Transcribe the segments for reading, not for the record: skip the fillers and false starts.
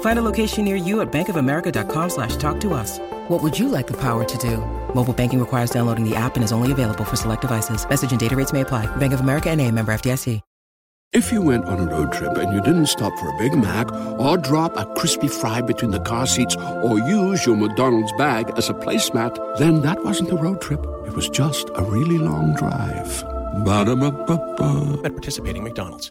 Find a location near you at bankofamerica.com/talktous. What would you like the power to do? Mobile banking requires downloading the app and is only available for select devices. Message and data rates may apply. Bank of America NA, member FDIC. If you went on a road trip and you didn't stop for a Big Mac or drop a crispy fry between the car seats or use your McDonald's bag as a placemat, then that wasn't a road trip. It was just a really long drive. Ba-da-ba-ba-ba. At participating McDonald's.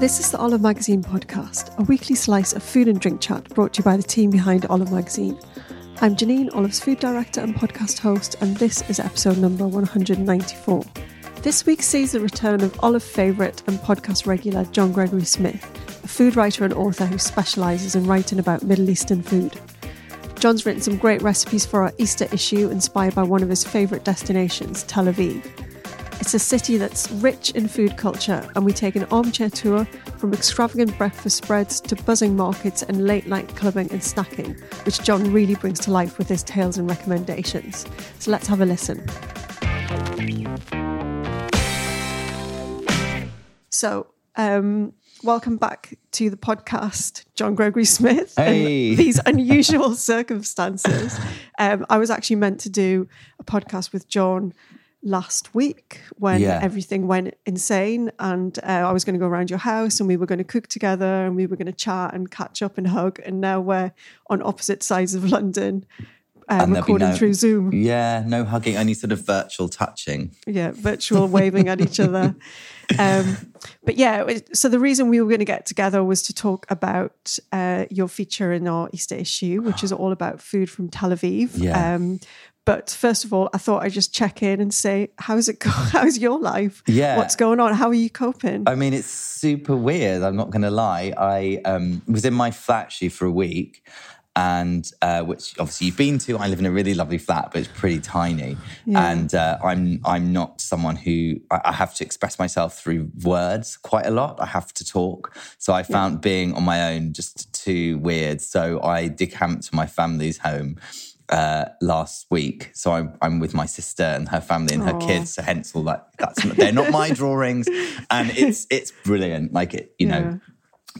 This is the Olive Magazine podcast, a weekly slice of food and drink chat brought to you by the team behind Olive Magazine. I'm Janine, Olive's food director and podcast host, and this is episode number 194. This week sees the return of Olive favourite and podcast regular John Gregory Smith, a food writer and author who specialises in writing about Middle Eastern food. John's written some great recipes for our Easter issue, inspired by one of his favourite destinations, Tel Aviv. It's a city that's rich in food culture, and we take an armchair tour from extravagant breakfast spreads to buzzing markets and late-night clubbing and snacking, which John really brings to life with his tales and recommendations. So let's have a listen. So, welcome back to the podcast, John Gregory Smith. Hey. In these unusual circumstances. I was actually meant to do a podcast with John last week when everything went insane, and I was going to go around your house and we were going to cook together and we were going to chat and catch up and hug, and now we're on opposite sides of London. Recording through Zoom. Yeah, no hugging, only sort of virtual touching. Yeah, virtual waving at each other. But yeah, so the reason we were going to get together was to talk about your feature in our Easter issue, which is all about food from Tel Aviv. Yeah. But first of all, I thought I'd just check in and say, how's it going? How's your life? Yeah. What's going on? How are you coping? I mean, it's super weird. I'm not going to lie. I was in my flat actually for a week. And which obviously you've been to. I live in a really lovely flat, but it's pretty tiny. Yeah. And I'm not someone who I have to express myself through words quite a lot. I have to talk. So I found being on my own just too weird. So I decamped to my family's home last week. So I'm with my sister and her family and her kids. So hence all that. They're not my drawings, and it's brilliant. Like it, you know.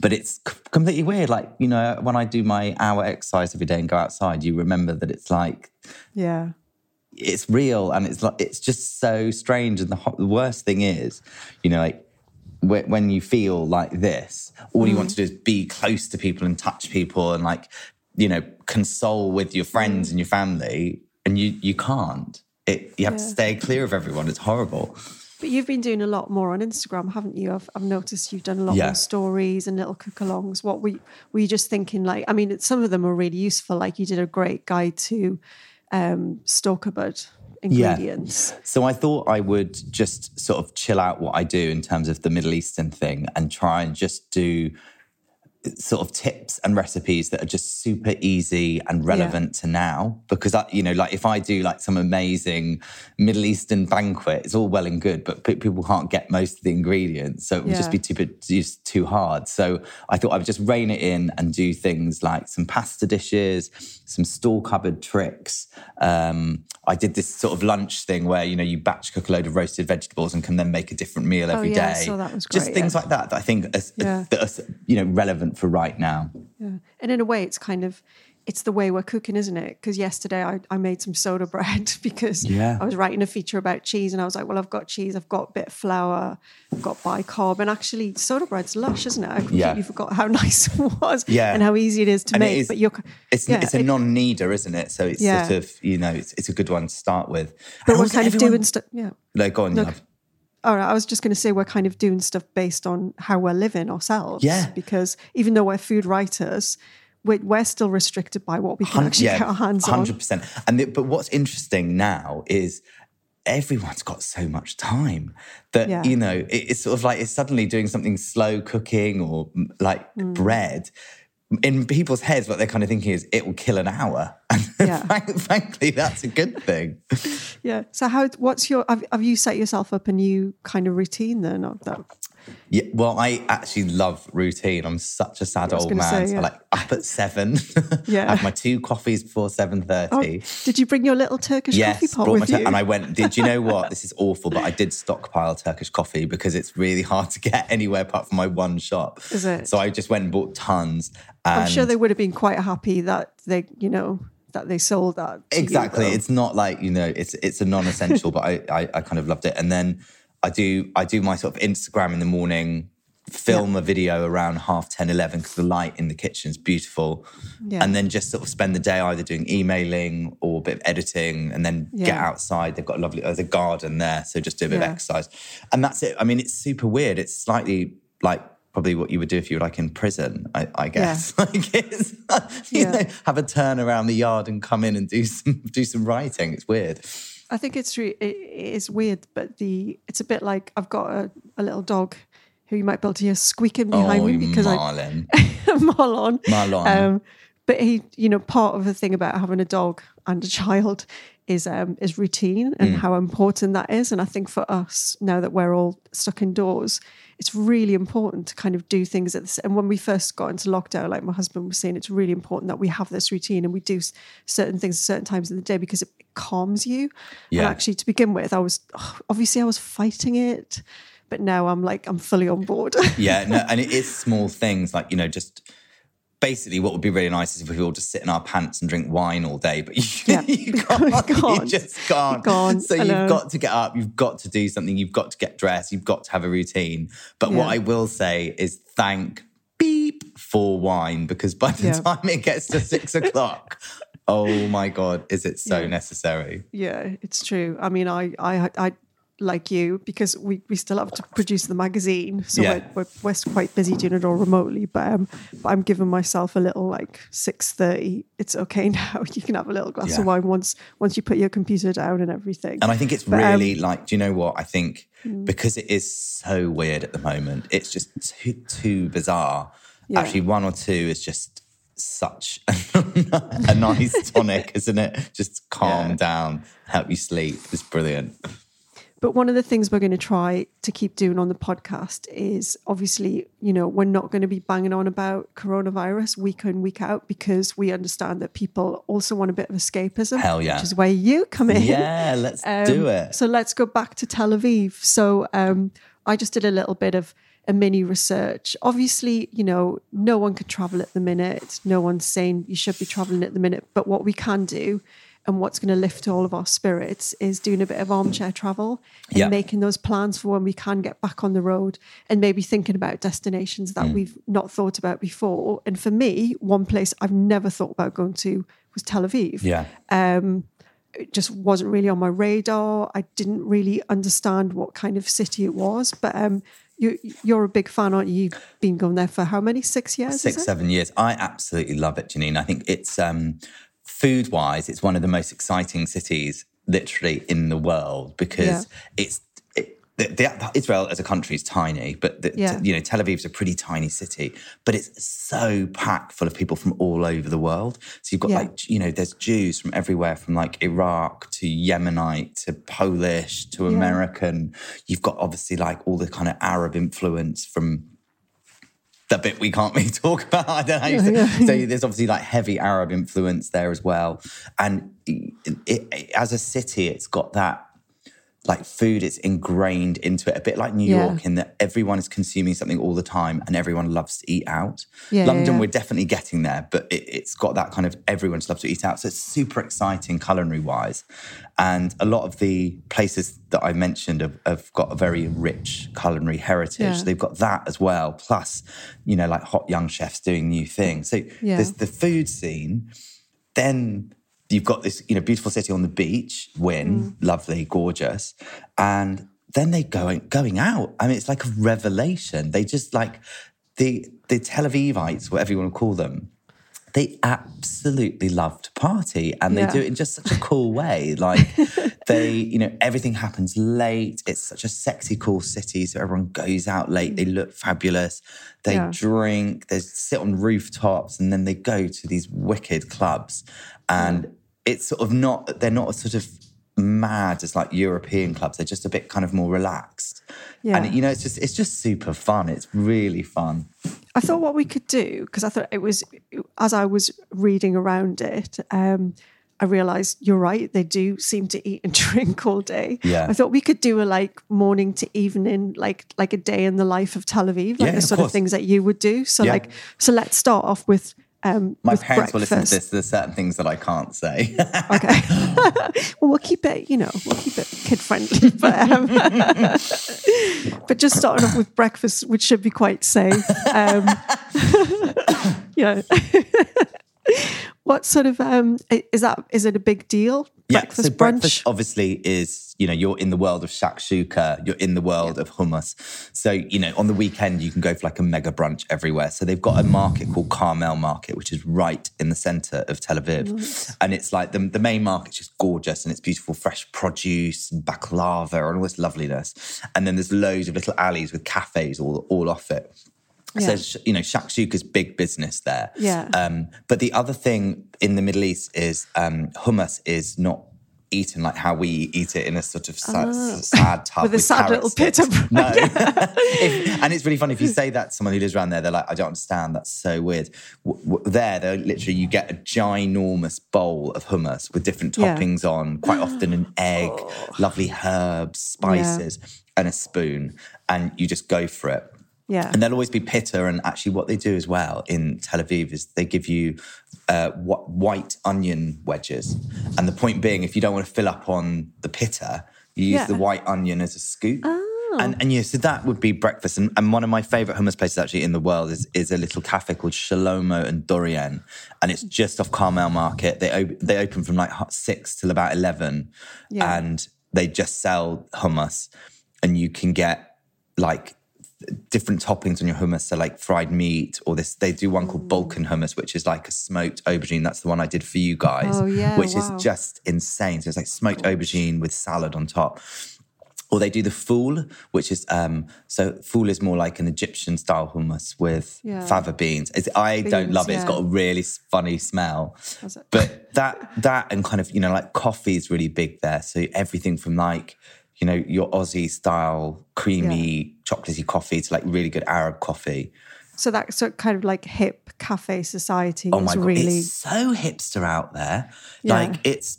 But it's completely weird. Like, you know, when I do my hour exercise every day and go outside, you remember that it's like, it's real. And it's like, it's just so strange. And the worst thing is, you know, like when you feel like this, all you want to do is be close to people and touch people and, like, you know, console with your friends and your family. And you can't. You have to stay clear of everyone. It's horrible. But you've been doing a lot more on Instagram, haven't you? I've noticed you've done a lot more stories and little cook-alongs. What were you just thinking? Like, I mean, some of them are really useful. Like, you did a great guide to store cupboard ingredients. Yeah. So I thought I would just sort of chill out what I do in terms of the Middle Eastern thing and try and just do sort of tips and recipes that are just super easy and relevant to now. Because, you know, like if I do like some amazing Middle Eastern banquet, it's all well and good, but people can't get most of the ingredients. So it would just be too hard. So I thought I would just rein it in and do things like some pasta dishes, some store cupboard tricks, I did this sort of lunch thing where, you know, you batch cook a load of roasted vegetables and can then make a different meal every day. I saw that was great. Just things like that I think that are, you know, relevant for right now. Yeah. And in a way, it's kind of, it's the way we're cooking, isn't it? Because yesterday I made some soda bread because I was writing a feature about cheese and I was like, well, I've got cheese, I've got a bit of flour, I've got bicarb. And actually, soda bread's lush, isn't it? I completely forgot how nice it was and how easy it is to make. It's a non-kneader, isn't it? So it's sort of, you know, it's a good one to start with. But we're kind of doing stuff. Yeah. No, go on, love. All right, I was just going to say we're kind of doing stuff based on how we're living ourselves. Yeah. Because even though we're food writers, we're still restricted by what we can actually get our hands on. 100%. But what's interesting now is everyone's got so much time that, you know, it's sort of like it's suddenly doing something slow cooking or like bread. In people's heads, what they're kind of thinking is it will kill an hour. And frankly, that's a good thing. Yeah. So have you set yourself up a new kind of routine then? Yeah, well, I actually love routine. I'm such a sad old man. So like up at 7, have my 2 coffees before 7:30. Oh, did you bring your little Turkish coffee pot with you? And I went, did you know what? This is awful, but I did stockpile Turkish coffee because it's really hard to get anywhere apart from my one shop. Is it? So I just went and bought tons. And I'm sure they would have been quite happy that they, you know, that they sold that. Exactly. It's not like, you know, it's a non-essential, but I kind of loved it. And then I do my sort of Instagram in the morning, film a video around 10:30, 11:00 because the light in the kitchen is beautiful. Yeah. And then just sort of spend the day either doing emailing or a bit of editing and then get outside. They've got there's a garden there. So just do a bit of exercise. And that's it. I mean, it's super weird. It's slightly like probably what you would do if you were like in prison, I guess. Yeah. Like it's, you know, have a turn around the yard and come in and do some writing. It's weird. I think it is weird, but it's a bit like I've got a little dog who you might be able to hear squeaking behind me because Marlon. But he, you know, part of the thing about having a dog and a child is routine and how important that is. And I think for us, now that we're all stuck indoors, it's really important to kind of do things. And when we first got into lockdown, like my husband was saying, it's really important that we have this routine and we do certain things at certain times of the day because it calms you. Yeah. And actually, to begin with, I was fighting it, but now I'm fully on board. And it is small things like, you know, just... Basically, what would be really nice is if we all just sit in our pants and drink wine all day, but you can't. You just can't. So you've got to get up, you've got to do something, you've got to get dressed, you've got to have a routine. But what I will say is thank beep for wine, because by the time it gets to 6:00, oh my God, is it so necessary? Yeah, it's true. I mean, I like you, because we still have to produce the magazine. So we're quite busy doing it all remotely, but I'm giving myself a little like 6:30. It's okay now. You can have a little glass of wine once you put your computer down and everything. And I think it's really do you know what? I think because it is so weird at the moment, it's just too bizarre. Yeah. Actually, 1 or 2 is just such a nice tonic, isn't it? Just calm down, help you sleep. It's brilliant. But one of the things we're going to try to keep doing on the podcast is obviously, you know, we're not going to be banging on about coronavirus week in, week out, because we understand that people also want a bit of escapism, which is where you come in. Yeah, let's do it. So let's go back to Tel Aviv. So I just did a little bit of a mini research. Obviously, you know, no one could travel at the minute. No one's saying you should be traveling at the minute. But what we can do, and what's going to lift all of our spirits, is doing a bit of armchair travel and making those plans for when we can get back on the road, and maybe thinking about destinations that we've not thought about before. And for me, one place I've never thought about going to was Tel Aviv. Yeah. It just wasn't really on my radar. I didn't really understand what kind of city it was, but you're a big fan, aren't you? You've been going there for how many? 6 years? 6, 7 years. I absolutely love it, Janine. I think it's... food-wise, it's one of the most exciting cities, literally, in the world, because Israel as a country is tiny, but you know, Tel Aviv's a pretty tiny city, but it's so packed full of people from all over the world. So you've got like, you know, there's Jews from everywhere, from like Iraq to Yemenite to Polish to American. You've got obviously like all the kind of Arab influence from the bit we can't really talk about. I don't know how you say. So there's obviously like heavy Arab influence there as well. And it, as a city, it's got that like food, it's ingrained into it, a bit like New York in that everyone is consuming something all the time and everyone loves to eat out. London, we're definitely getting there, but it's got that kind of everyone just loves to eat out. So it's super exciting culinary-wise. And a lot of the places that I mentioned have got a very rich culinary heritage. So they've got that as well, plus, you know, like hot young chefs doing new things. So there's the food scene, then... You've got this, you know, beautiful city on the beach, Wynn, lovely, gorgeous. And then they going out. I mean, it's like a revelation. They just like, the Tel Avivites, whatever you want to call them, they absolutely love to party. And they do it in just such a cool way. Like they, you know, everything happens late. It's such a sexy, cool city. So everyone goes out late. They look fabulous. They drink. They sit on rooftops. And then they go to these wicked clubs. And it's sort of not, they're not sort of mad as like European clubs. They're just a bit kind of more relaxed. Yeah. And, you know, it's just super fun. It's really fun. I thought what we could do, because I thought it was, as I was reading around it, I realised you're right, they do seem to eat and drink all day. Yeah. I thought we could do a like morning to evening, like a day in the life of Tel Aviv, like the sort of things that you would do. So like, so let's start off with my parents breakfast. Will listen to this. There's certain things that I can't say. Okay. Well, we'll keep it, you know, we'll keep it kid friendly. But, but just starting off with breakfast, which should be quite safe. You know, what sort of, is it a big deal? Breakfast, so brunch? Breakfast obviously is, you know, you're in the world of shakshuka, you're in the world of hummus. So, you know, on the weekend, you can go for like a mega brunch everywhere. So they've got a market called Carmel Market, which is right in the centre of Tel Aviv. Nice. And it's like the main market's just gorgeous and it's beautiful fresh produce and baklava and all this loveliness. And then there's loads of little alleys with cafes all off it. Yeah. So, you know, shakshuka's big business there. Yeah. But the other thing in the Middle East is hummus is not eaten like how we eat it in a sort of sad tub with a sad little pit of no. And it's really funny if you say that to someone who lives around there, they're like, I don't understand, that's so weird. There, they're literally, you get a ginormous bowl of hummus with different toppings on, quite often an egg, lovely herbs, spices, and a spoon, and you just go for it. Yeah. And there'll always be pitta, and actually what they do as well in Tel Aviv is they give you white onion wedges. And the point being, if you don't want to fill up on the pitta, you use the white onion as a scoop. Oh. And yeah, so that would be breakfast. And one of my favourite hummus places actually in the world is a little cafe called Shlomo and Dorian. And it's just off Carmel Market. They open from like 6 till about 11. Yeah. And they just sell hummus. And you can get like... different toppings on your hummus, so like fried meat or this. They do one called Balkan hummus, which is like a smoked aubergine. That's the one I did for you guys, which is just insane. So it's like smoked aubergine with salad on top. Or they do the foul, which is, so foul is more like an Egyptian style hummus with fava beans. I don't love it. It's got a really funny smell. But that and kind of, you know, like coffee is really big there. So everything from like, you know, your Aussie style creamy chocolatey coffee to like really good Arab coffee. So that sort of kind of like hip cafe society is really... It's so hipster out there. Yeah. Like it's...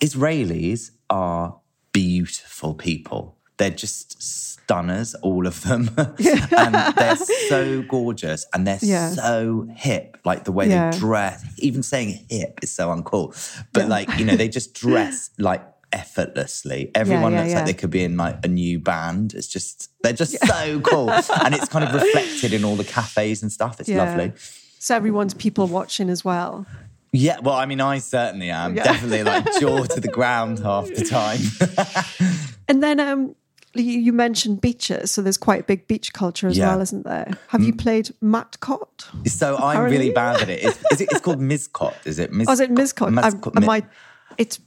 Israelis are beautiful people. They're just stunners, all of them. And they're so gorgeous and they're so hip. Like the way they dress, even saying hip is so uncool. But like, you know, they just dress like... effortlessly. Everyone looks like they could be in like a new band. It's just, they're just so cool. And it's kind of reflected in all the cafes and stuff. It's lovely. So everyone's people watching as well. Yeah, well, I mean, I certainly am. Yeah. Definitely like jaw to the ground half the time. And then you mentioned beaches, so there's quite a big beach culture as well, isn't there? Have you played Matkot? So apparently. I'm really bad at it. It's called Mizkot, is it? Is it Mizkot?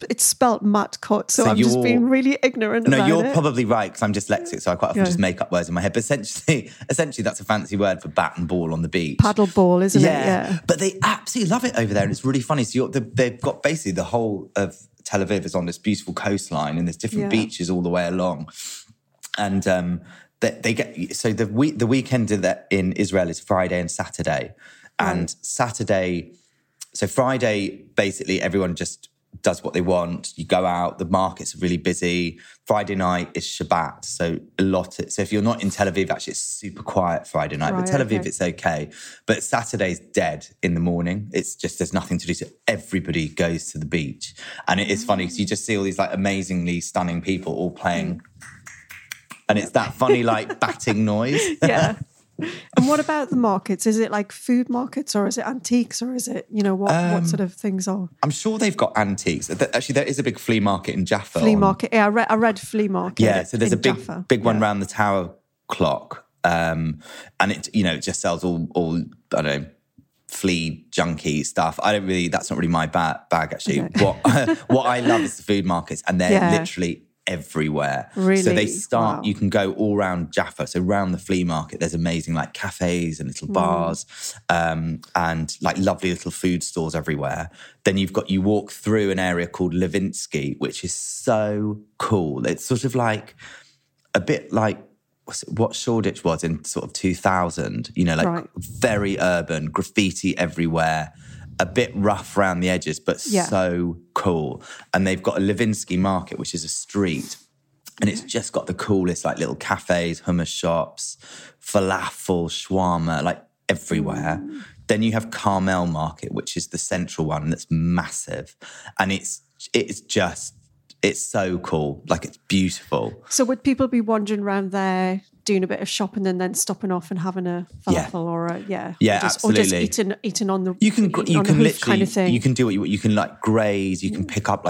It's spelt Matkot, so I'm just being really ignorant about it. No, you're probably right, because I'm dyslexic, so I quite often just make up words in my head. But essentially, that's a fancy word for bat and ball on the beach. Paddle ball, isn't it? Yeah. But they absolutely love it over there, and it's really funny. So they've got basically the whole of Tel Aviv is on this beautiful coastline, and there's different beaches all the way along. And that they get. So the weekend that in Israel is Friday and Saturday, and Saturday. So Friday, basically everyone just does what they want. You go out, the markets are really busy. Friday night is Shabbat. So if you're not in Tel Aviv, actually it's super quiet Friday night. Right, but Tel Aviv, it's okay. But Saturday's dead in the morning. It's just, there's nothing to do. So everybody goes to the beach. And it is funny because you just see all these like amazingly stunning people all playing. And it's that funny like batting noise. Yeah. And what about the markets? Is it like food markets or is it antiques or is it, you know, what sort of things are? I'm sure they've got antiques. Actually, there is a big flea market in Jaffa. Yeah, I read flea market. Yeah, so there's a big one around the tower clock. And it, you know, it just sells all, I don't know, flea junky stuff. That's not really my bag actually. Okay. What I love is the food markets, and they're literally everywhere. Really? So they start, you can go all around Jaffa. So around the flea market, there's amazing like cafes and little bars and like lovely little food stores everywhere. Then you walk through an area called Levinsky, which is so cool. It's sort of like a bit like what Shoreditch was in sort of 2000, you know, like very urban, graffiti everywhere. A bit rough around the edges, but so cool. And they've got a Levinsky Market, which is a street. And it's just got the coolest, like, little cafes, hummus shops, falafel, shawarma, like, everywhere. Mm. Then you have Carmel Market, which is the central one that's massive. And it's so cool. Like, it's beautiful. So would people be wandering around there, doing a bit of shopping and then stopping off and having a falafel or a absolutely, or just eating on the hoof kind of thing. You can do what you can, like graze. You can pick up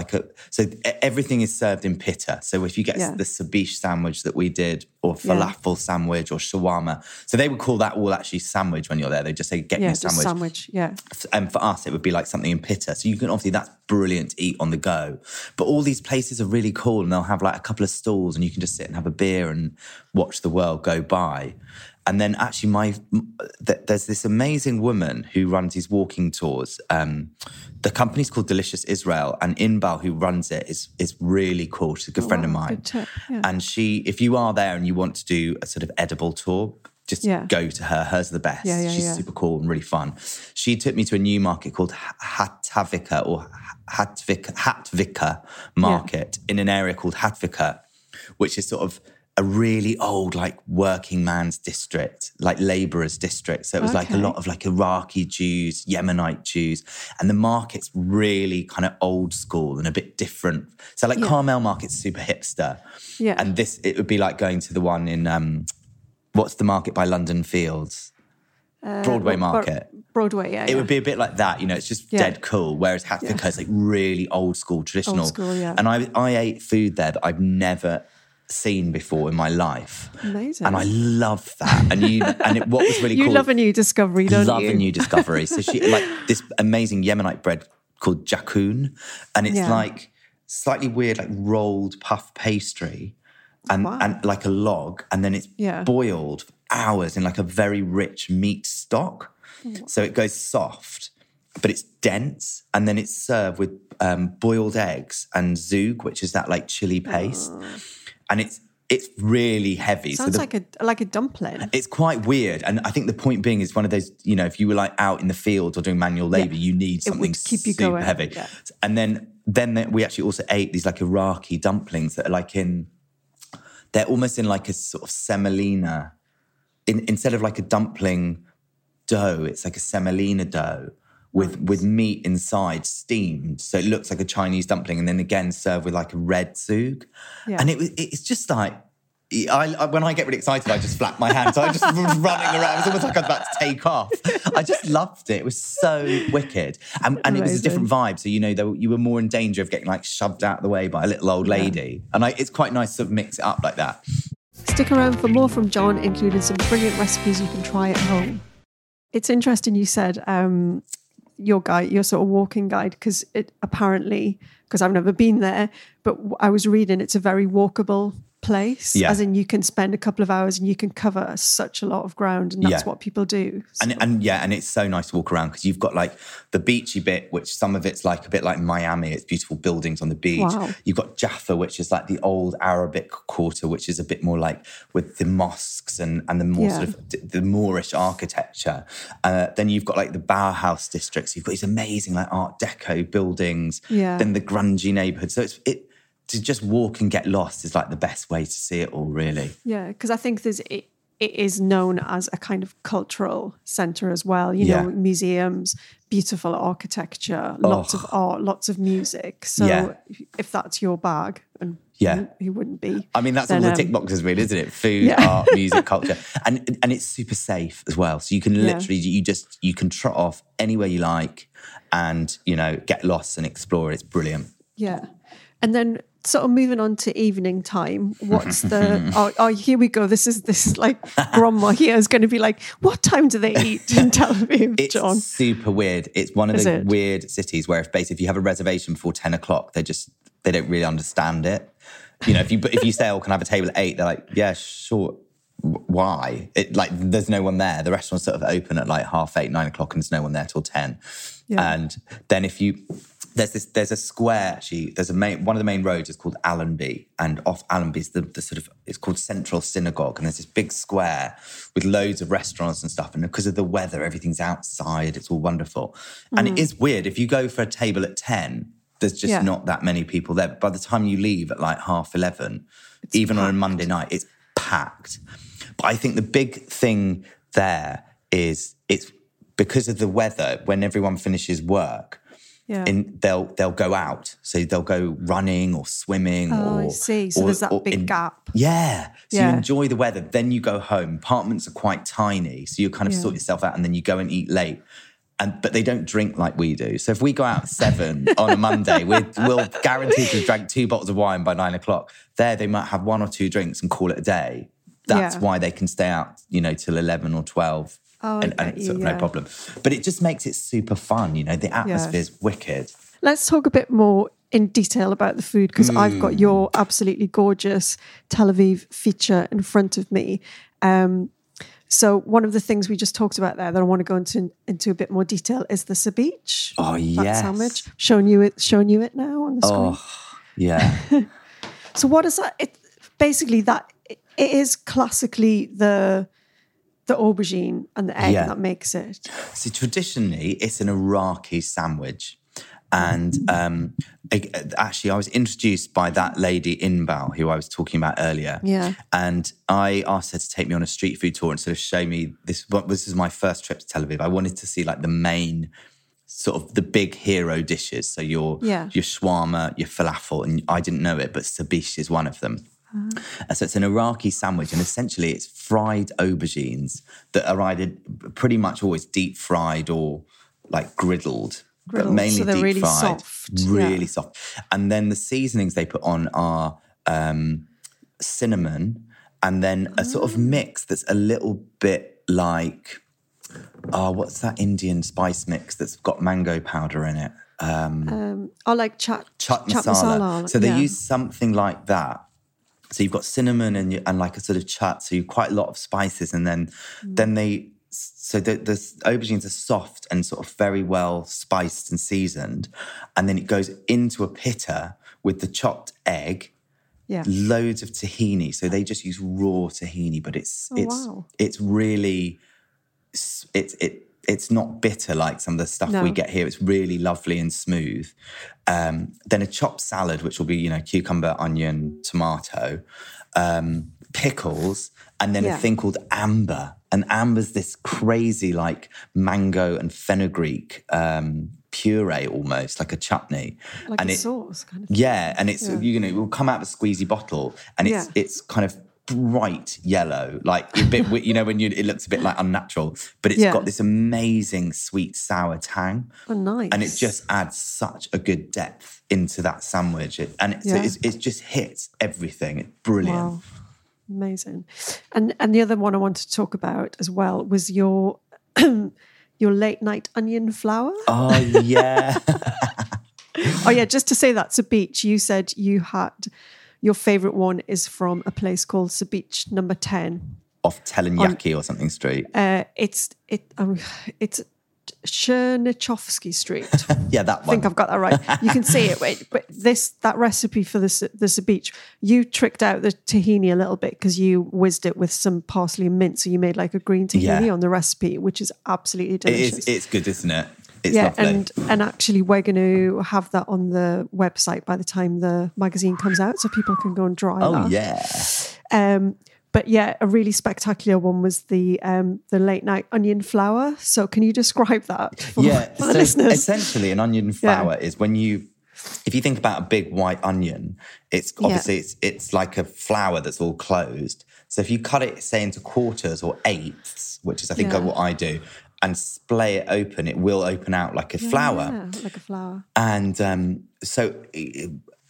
so everything is served in pita. So if you get the sabich sandwich that we did, or falafel sandwich, or shawarma, so they would call that all actually sandwich when you're there. They just say get your sandwich. And for us it would be like something in pita. So you can obviously, that's brilliant to eat on the go. But all these places are really cool, and they'll have like a couple of stalls, and you can just sit and have a beer and watch the world go by. And then actually there's this amazing woman who runs these walking tours. The company's called Delicious Israel, and Inbal, who runs it, is really cool. She's a good friend of mine. And she, if you are there and you want to do a sort of edible tour, just go to her. Hers are the best. She's super cool and really fun. She took me to a new market called HaTikva Market in an area called HaTikva, which is sort of a really old, like, working man's district, like labourers' district. So it was like a lot of like Iraqi Jews, Yemenite Jews, and the market's really kind of old school and a bit different. So like Carmel Market's super hipster. Yeah. And it would be like going to the one in, what's the market by London Fields? Broadway Market. Broadway, yeah. It would be a bit like that, you know, it's just dead cool. Whereas HaTikva is like really old school, traditional. Old school, yeah. And I ate food there that I've never seen before in my life. Amazing. And I love that. And what was really cool. You love a new discovery, don't you? Love a new discovery. So she, like, this amazing Yemenite bread called jakun, and it's like slightly weird, like rolled puff pastry and like a log, and then it's boiled for hours in like a very rich meat stock. So it goes soft, but it's dense, and then it's served with boiled eggs and zug, which is that like chili paste. And it's really heavy. Sounds like a dumpling. It's quite weird. And I think the point being is one of those, you know, if you were like out in the field or doing manual labour, you need something super heavy. Yeah. And then we actually also ate these like Iraqi dumplings that are like they're almost in like a sort of semolina. Instead of like a dumpling dough, it's like a semolina dough with meat inside, steamed. So it looks like a Chinese dumpling, and then again served with like a red zug. Yeah. And it's just like, when I get really excited, I just flap my hands. I'm just running around. It's almost like I'm about to take off. I just loved it. It was so wicked. And it was a different vibe. So, you know, you were more in danger of getting like shoved out of the way by a little old lady. And it's quite nice to mix it up like that. Stick around for more from John, including some brilliant recipes you can try at home. It's interesting you said... your guide, your sort of walking guide, because I've never been there, but I was reading it's a very walkable place. Yeah. As in, you can spend a couple of hours and you can cover such a lot of ground, and that's what people do. So. And it's so nice to walk around because you've got like the beachy bit, which some of it's like a bit like Miami. It's beautiful buildings on the beach. Wow. You've got Jaffa, which is like the old Arabic quarter, which is a bit more like with the mosques and the more sort of the Moorish architecture. Then you've got like the Bauhaus districts. You've got these amazing like Art Deco buildings. Yeah. Then the grungy neighborhood. So it's to just walk and get lost is like the best way to see it all, really. Yeah, because I think it is known as a kind of cultural centre as well. You know, museums, beautiful architecture, lots of art, lots of music. So if that's your bag, and you wouldn't be. I mean, that's all the tick boxes, really, isn't it? Food, art, music, culture. And it's super safe as well. So you can literally, you can trot off anywhere you like and, you know, get lost and explore. It's brilliant. Yeah. And then sort of moving on to evening time, what's the... here we go. This is like grandma here is going to be like, what time do they eat in Tel Aviv, John? It's super weird. It's one of the weird cities where if you have a reservation before 10 o'clock, they don't really understand it. You know, if you say, oh, can I have a table at 8? They're like, yeah, sure. Why? There's no one there. The restaurant's sort of open at like 8:30, 9 o'clock, and there's no one there till 10. Yeah. And then if you... There's a square, actually. One of the main roads is called Allenby, and off Allenby's the sort of, it's called Central Synagogue, and there's this big square with loads of restaurants and stuff, and because of the weather, everything's outside, it's all wonderful. And it is weird, if you go for a table at 10, there's just not that many people there. By the time you leave at like 11:30, it's even packed. On a Monday night, it's packed. But I think the big thing there is, it's because of the weather, when everyone finishes work, they'll go out. So they'll go running or swimming. Oh, I see. So there's that big gap. Yeah. So you enjoy the weather. Then you go home. Apartments are quite tiny. So you kind of sort yourself out and then you go and eat late. But they don't drink like we do. So if we go out at 7 on a Monday, we'll guarantee to have drank 2 bottles of wine by 9 o'clock. There they might have 1 or 2 drinks and call it a day. That's why they can stay out, you know, till 11 or 12. Oh, and sort of no problem. But it just makes it super fun, you know. The atmosphere's wicked. Let's talk a bit more in detail about the food, because I've got your absolutely gorgeous Tel Aviv feature in front of me. So one of the things we just talked about there that I want to go into a bit more detail is the sabich. Oh, yes. That sandwich. Showing you it now on the screen. Oh, yeah. So what is that? It is classically the aubergine and the egg that makes it. So traditionally, it's an Iraqi sandwich. And actually, I was introduced by that lady, Inbal, who I was talking about earlier. Yeah. And I asked her to take me on a street food tour and sort of show me this. This is my first trip to Tel Aviv. I wanted to see like the main sort of the big hero dishes. So your shawarma, your falafel, and I didn't know it, but sabich is one of them. So it's an Iraqi sandwich, and essentially it's fried aubergines that are either pretty much always deep fried or like griddled. But mainly so they're deep really fried, soft. And then the seasonings they put on are cinnamon, and then a sort of mix that's a little bit like, what's that Indian spice mix that's got mango powder in it? I like chat masala. So they use something like that. So you've got cinnamon and like a sort of chat, so you've quite a lot of spices, and then the aubergines are soft and sort of very well spiced and seasoned, and then it goes into a pitta with the chopped egg, loads of tahini. So they just use raw tahini, but it's not bitter like some of the stuff we get here. It's really lovely and smooth. Then a chopped salad, which will be, you know, cucumber, onion, tomato, pickles, and then a thing called amber. And amber's this crazy like mango and fenugreek puree almost, like a chutney. Like a sauce kind of thing. Yeah, and it's, you know, it will come out of a squeezy bottle and it's kind of bright yellow, like a bit, you know, when it looks a bit like unnatural, but it's got this amazing sweet sour tang. Oh, nice! And it just adds such a good depth into that sandwich, it just hits everything. It's brilliant, wow. Amazing. And the other one I wanted to talk about as well was your late night onion flour. Oh yeah. Just to say that's a beach. You said you had. your favorite one is from a place called Sabich Number 10. Off Telenyaki or something street. It's Chernichovsky Street. Yeah, that one. I think I've got that right. You can see it. Wait, but that recipe for the sabich, you tricked out the tahini a little bit because you whizzed it with some parsley and mint. So you made like a green tahini on the recipe, which is absolutely delicious. It's good, isn't it? It's lovely. And actually we're going to have that on the website by the time the magazine comes out so people can go and try that. Oh, yeah. But yeah, a really spectacular one was the late night onion flour. So can you describe that for the listeners? Essentially, an onion flour is when if you think about a big white onion, it's obviously it's like a flour that's all closed. So if you cut it, say, into quarters or eighths, which is I think what I do, and splay it open, it will open out like a flour. Yeah, like a flour. And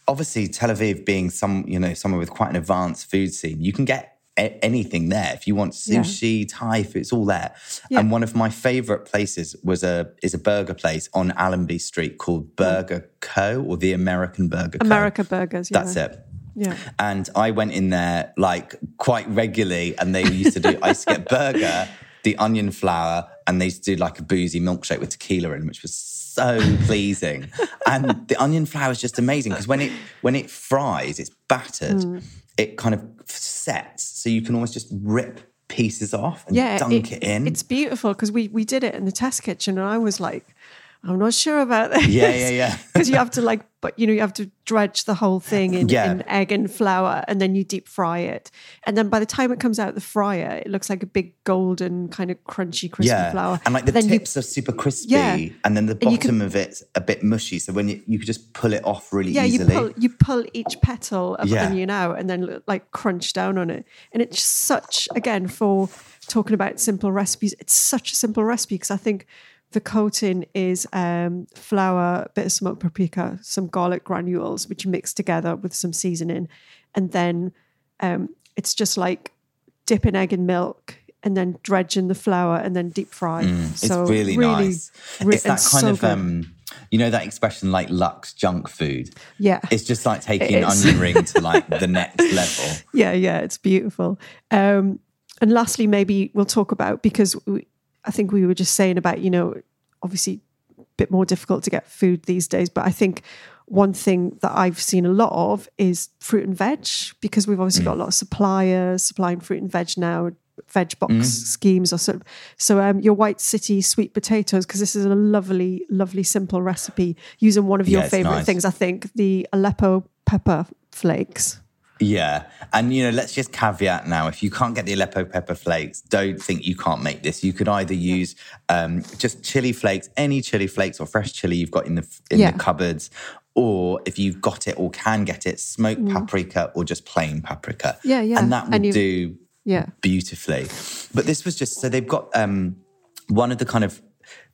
obviously Tel Aviv being somewhere with quite an advanced food scene, you can get anything there. If you want sushi, Thai food, it's all there. Yeah. And one of my favourite places is a burger place on Allenby Street called Burger Co. or the American Burger Co. America Burgers, that's it. Yeah. And I went in there like quite regularly and I used to get burger, the onion flour, and they used to do like a boozy milkshake with tequila in, which was so pleasing. And the onion flour is just amazing because when it fries, it's battered. It kind of sets, so you can almost just rip pieces off and dunk it in. It's beautiful because we did it in the test kitchen, and I was like, I'm not sure about this. Yeah. Because you have to dredge the whole thing in egg and flour, and then you deep fry it. And then by the time it comes out of the fryer, it looks like a big golden kind of crunchy, crispy flour. And like the tips are super crispy, and then the bottom of it's a bit mushy. So when you could just pull it off really easily. You pull each petal of onion out, and then like crunch down on it. And it's such, again, for talking about simple recipes, it's such a simple recipe because I think the coating is flour, a bit of smoked paprika, some garlic granules, which you mix together with some seasoning. And then it's just like dipping egg in milk and then dredging the flour and then deep fry. So it's really nice. It's that kind of... you know that expression like luxe junk food? Yeah. It's just like taking an onion ring to like the next level. Yeah, it's beautiful. And lastly, maybe we'll talk about, because... I think we were just saying about, obviously a bit more difficult to get food these days, but I think one thing that I've seen a lot of is fruit and veg, because we've obviously got a lot of suppliers supplying fruit and veg now, veg box schemes or sort of. So your White City sweet potatoes, because this is a lovely, lovely simple recipe using one of your favourite things, I think, the Aleppo pepper flakes. Yeah. And, let's just caveat now, if you can't get the Aleppo pepper flakes, don't think you can't make this. You could either use just chili flakes, any chili flakes or fresh chili you've got in the cupboards, or if you've got it or can get it, smoked paprika or just plain paprika. Yeah. And that would do beautifully. But this was just, so they've got one of the kind of,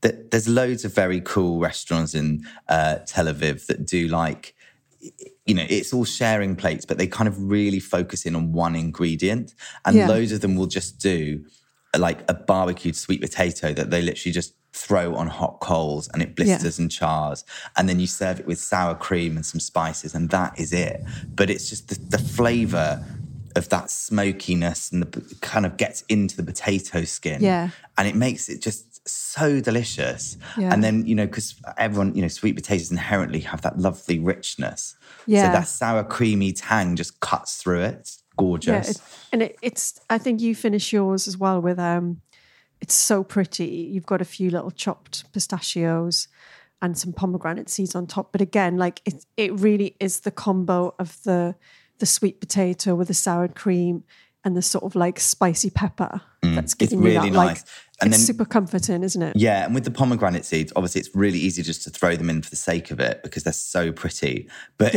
there's loads of very cool restaurants in Tel Aviv that do like, it's all sharing plates, but they kind of really focus in on one ingredient. And loads of them will just do like a barbecued sweet potato that they literally just throw on hot coals and it blisters and chars. And then you serve it with sour cream and some spices and that is it. But it's just the flavour of that smokiness and the kind of gets into the potato skin. Yeah. And it makes it just so delicious. Yeah. And then, because everyone, sweet potatoes inherently have that lovely richness. Yeah. So that sour, creamy tang just cuts through it. It's gorgeous. Yeah, it's, I think you finish yours as well with, it's so pretty. You've got a few little chopped pistachios and some pomegranate seeds on top. But again, like it really is the combo of the sweet potato with the sour cream and the sort of like spicy pepper that's giving you really that nice. And it's super comforting, isn't it? Yeah, and with the pomegranate seeds, obviously it's really easy just to throw them in for the sake of it because they're so pretty. But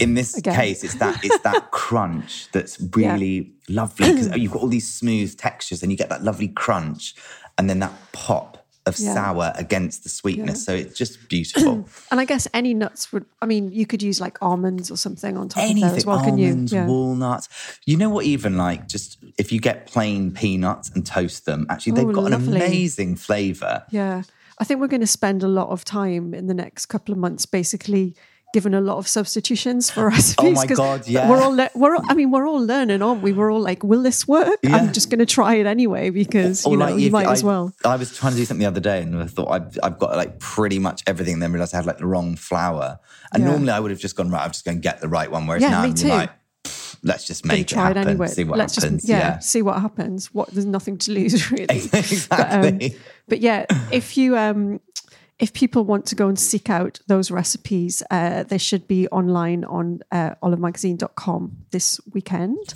in this case, it's that crunch that's really lovely because you've got all these smooth textures and you get that lovely crunch and then that pop of sour against the sweetness. So it's just beautiful. And I guess any nuts you could use like almonds or something on top of that as well, almonds, can you? Almonds, walnuts. You know what, even like just if you get plain peanuts and toast them, actually they've got lovely. An amazing flavour. Yeah. I think we're going to spend a lot of time in the next couple of months basically given a lot of substitutions for recipes. Oh my God, yeah. We're all learning, aren't we? We're all like, will this work? Yeah. I'm just going to try it anyway because, you might as well. I was trying to do something the other day and I thought I've got like pretty much everything and then realised I had like the wrong flour. And normally I would have just gone, right, I'm just going to get the right one. Whereas now I'm like, let's just make it happen. Anyway. See what happens. See what happens. There's nothing to lose, really. Exactly. But yeah, if people want to go and seek out those recipes, they should be online on olivemagazine.com this weekend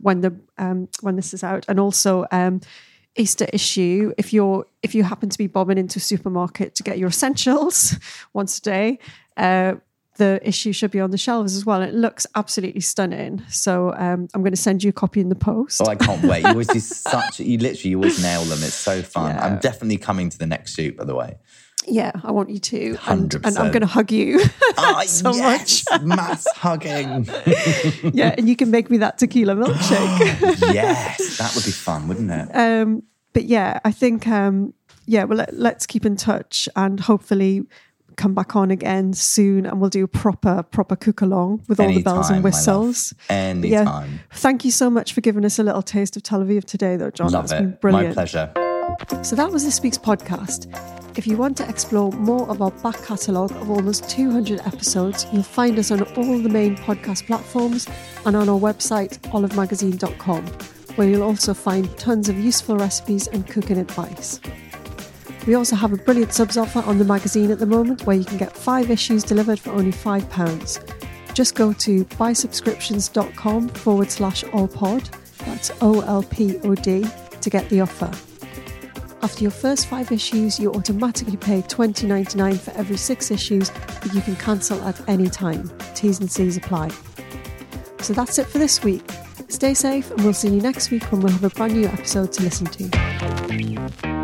when this is out, and also. Easter issue, if you happen to be bobbing into a supermarket to get your essentials once a day, the issue should be on the shelves as well. It looks absolutely stunning. So I'm going to send you a copy in the post. Oh, I can't wait. You always do you always nail them. It's so fun. Yeah. I'm definitely coming to the next shoot, by the way. Yeah, I want you to. 100%. And I'm going to hug you so much. Mass hugging. Yeah, and you can make me that tequila milkshake. Yes, that would be fun, wouldn't it? But yeah, I think, let's keep in touch and hopefully come back on again soon and we'll do a proper cook-along with all the bells and whistles. Anytime. Yeah, thank you so much for giving us a little taste of Tel Aviv today, though, John. Love it. Been brilliant. My pleasure. So that was this week's podcast. If you want to explore more of our back catalogue of almost 200 episodes, you'll find us on all the main podcast platforms and on our website, olivemagazine.com, where you'll also find tons of useful recipes and cooking advice. We also have a brilliant subs offer on the magazine at the moment, where you can get 5 issues delivered for only £5. Just go to buysubscriptions.com/allpod, that's OLPOD, to get the offer. After your first 5 issues, you automatically pay $20.99 for every 6 issues, but you can cancel at any time. T's and C's apply. So that's it for this week. Stay safe and we'll see you next week when we'll have a brand new episode to listen to.